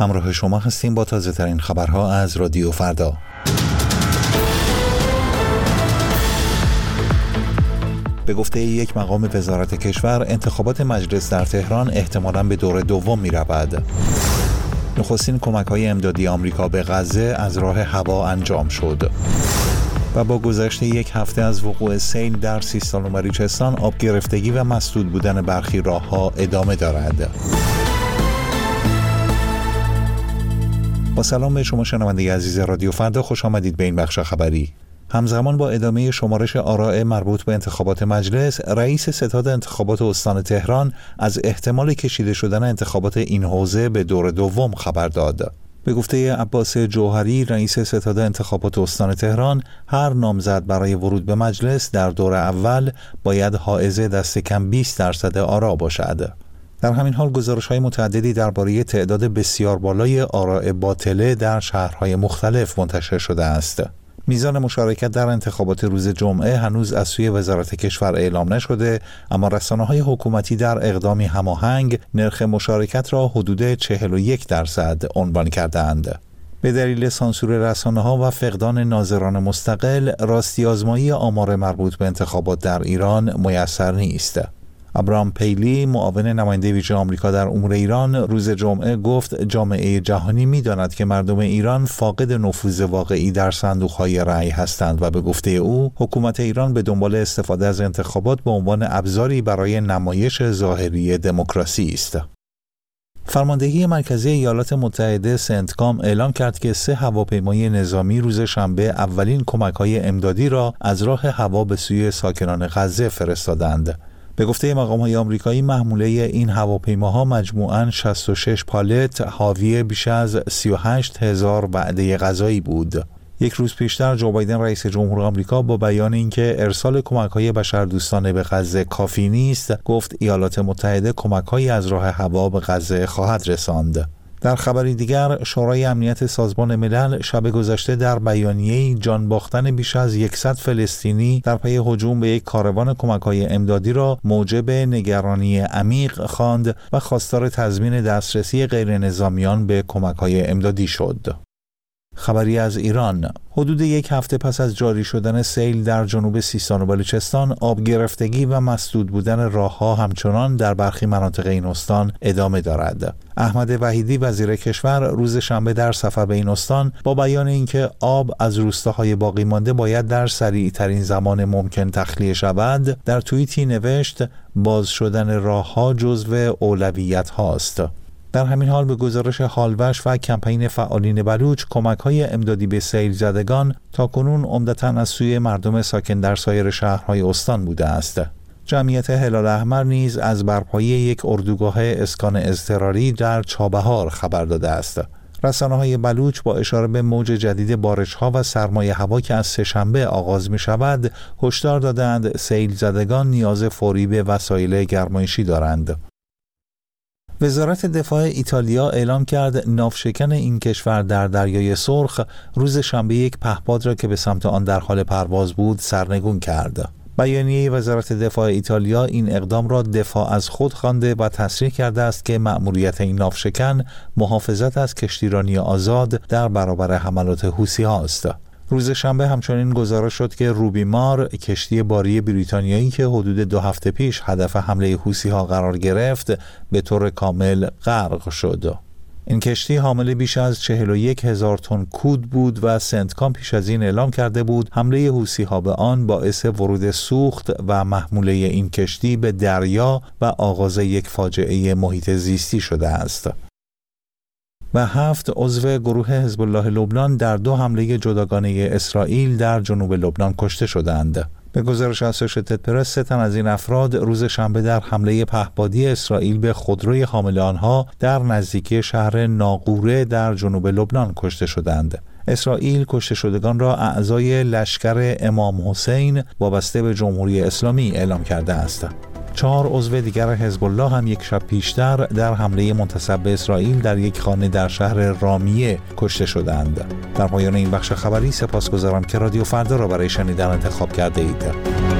همراه شما هستیم با تازه ترین خبرها از رادیو فردا. به گفته یک مقام وزارت کشور، انتخابات مجلس در تهران احتمالاً به دور دوم می رود. نخستین کمک‌های امدادی آمریکا به غزه از راه هوا انجام شد. و با گذشت یک هفته از وقوع سیل در سیستان و بلوچستان، آب گرفتگی و مسدود بودن برخی راه‌ها ادامه دارد. با سلام به شما شنونده عزیز رادیو فردا، خوش آمدید به این بخش خبری. همزمان با ادامه شمارش آراء مربوط به انتخابات مجلس، رئیس ستاد انتخابات استان تهران از احتمال کشیده شدن انتخابات این حوزه به دور دوم خبر داد. به گفته عباس جوهری، رئیس ستاد انتخابات استان تهران، هر نامزد برای ورود به مجلس در دور اول باید حائز دست کم 20% آرا باشد. در همین حال گزارش‌های متعددی درباره تعداد بسیار بالای آراء باطله در شهرهای مختلف منتشر شده است. میزان مشارکت در انتخابات روز جمعه هنوز از سوی وزارت کشور اعلام نشده، اما رسانه‌های حکومتی در اقدامی هماهنگ نرخ مشارکت را حدود 41% عنوان کردند. به دلیل سانسور رسانه‌ها و فقدان ناظران مستقل، راستی‌آزمایی آمار مربوط به انتخابات در ایران میسر نیست. ابراهام پیلی، معاون نماینده ویژه آمریکا در امور ایران، روز جمعه گفت جامعه جهانی می‌داند که مردم ایران فاقد نفوذ واقعی در صندوق‌های رأی هستند و به گفته او حکومت ایران به دنبال استفاده از انتخابات به عنوان ابزاری برای نمایش ظاهری دموکراسی است. فرماندهی مرکزی ایالات متحده سنتکام اعلام کرد که 3 هواپیمای نظامی روز شنبه اولین کمک‌های امدادی را از راه هوا به سوی ساکنان غزه فرستادند. به گفته مقام‌های آمریکایی، محموله این هواپیماها مجموعاً 66 پالت حاوی بیش از 38,000 وعده غذایی بود. یک روز پیشتر جو بایدن رئیس جمهور آمریکا با بیان اینکه ارسال کمک‌های بشردوستانه به غزه کافی نیست، گفت ایالات متحده کمک‌هایی از راه هوا به غزه خواهد رساند. در خبری دیگر، شورای امنیت سازمان ملل شب گذشته در بیانیه‌ای جان باختن بیش از 100 فلسطینی در پی هجوم به یک کاروان کمک‌های امدادی را موجب نگرانی عمیق خواند و خواستار تضمین دسترسی غیرنظامیان به کمک‌های امدادی شد. خبری از ایران: حدود یک هفته پس از جاری شدن سیل در جنوب سیستان و بلوچستان، آب گرفتگی و مسدود بودن راه‌ها همچنان در برخی مناطق این استان ادامه دارد. احمد وحیدی، وزیر کشور، روز شنبه در سفر به این استان با بیان اینکه آب از روستاهای باقی مانده باید در سریع‌ترین زمان ممکن تخلیه شود، در توییتی نوشت باز شدن راه‌ها جزو اولویت هاست. در همین حال به گزارش خالوچ و کمپین فعالین بلوچ، کمک‌های امدادی به سیل زدگان تاکنون عمدتاً از سوی مردم ساکن در سایر شهرهای استان بوده است. جمعیت هلال احمر نیز از برپایی یک اردوگاه اسکان اضطراری در چابهار خبر داده است. رسانه‌های بلوچ با اشاره به موج جدید بارش‌ها و سرمایه هوا که از سه‌شنبه آغاز می‌شود، هشدار دادند سیل زدگان نیاز فوری به وسایل گرمایشی دارند. وزارت دفاع ایتالیا اعلام کرد ناوشکن این کشور در دریای سرخ روز شنبه یک پهپاد را که به سمت آن در حال پرواز بود سرنگون کرد. بیانیه وزارت دفاع ایتالیا این اقدام را دفاع از خود خوانده و تصریح کرده است که مأموریت این ناوشکن محافظت از کشتیرانی آزاد در برابر حملات حوثی‌ها است. روز شنبه همچنین گزارش شد که روبی مار، کشتی باری بریتانیایی که حدود 2 هفته پیش هدف حمله حوثی‌ها قرار گرفت، به طور کامل غرق شد. این کشتی حامل بیش از 41,000 تن کود بود و سنتکام پیش از این اعلام کرده بود حمله حوثی‌ها به آن باعث ورود سوخت و محموله این کشتی به دریا و آغاز یک فاجعه محیط زیستی شده است. و 7 عضو گروه حزب الله لبنان در 2 حمله جداگانه اسرائیل در جنوب لبنان کشته شدند. به گزارش اسوشیتد پرس، 3 تن از این افراد روز شنبه در حمله پهپادی اسرائیل به خودروی حامل آنها در نزدیکی شهر ناقوره در جنوب لبنان کشته شدند. اسرائیل کشته شدگان را اعضای لشکر امام حسین وابسته به جمهوری اسلامی اعلام کرده است. 4 عضو دیگر حزب الله هم یک شب پیشتر در حمله منتسب به اسرائیل در یک خانه در شهر رامیه کشته شدند. در پایان این بخش خبری سپاسگزارم که رادیو فردا را برای شنیدن انتخاب کرده اید.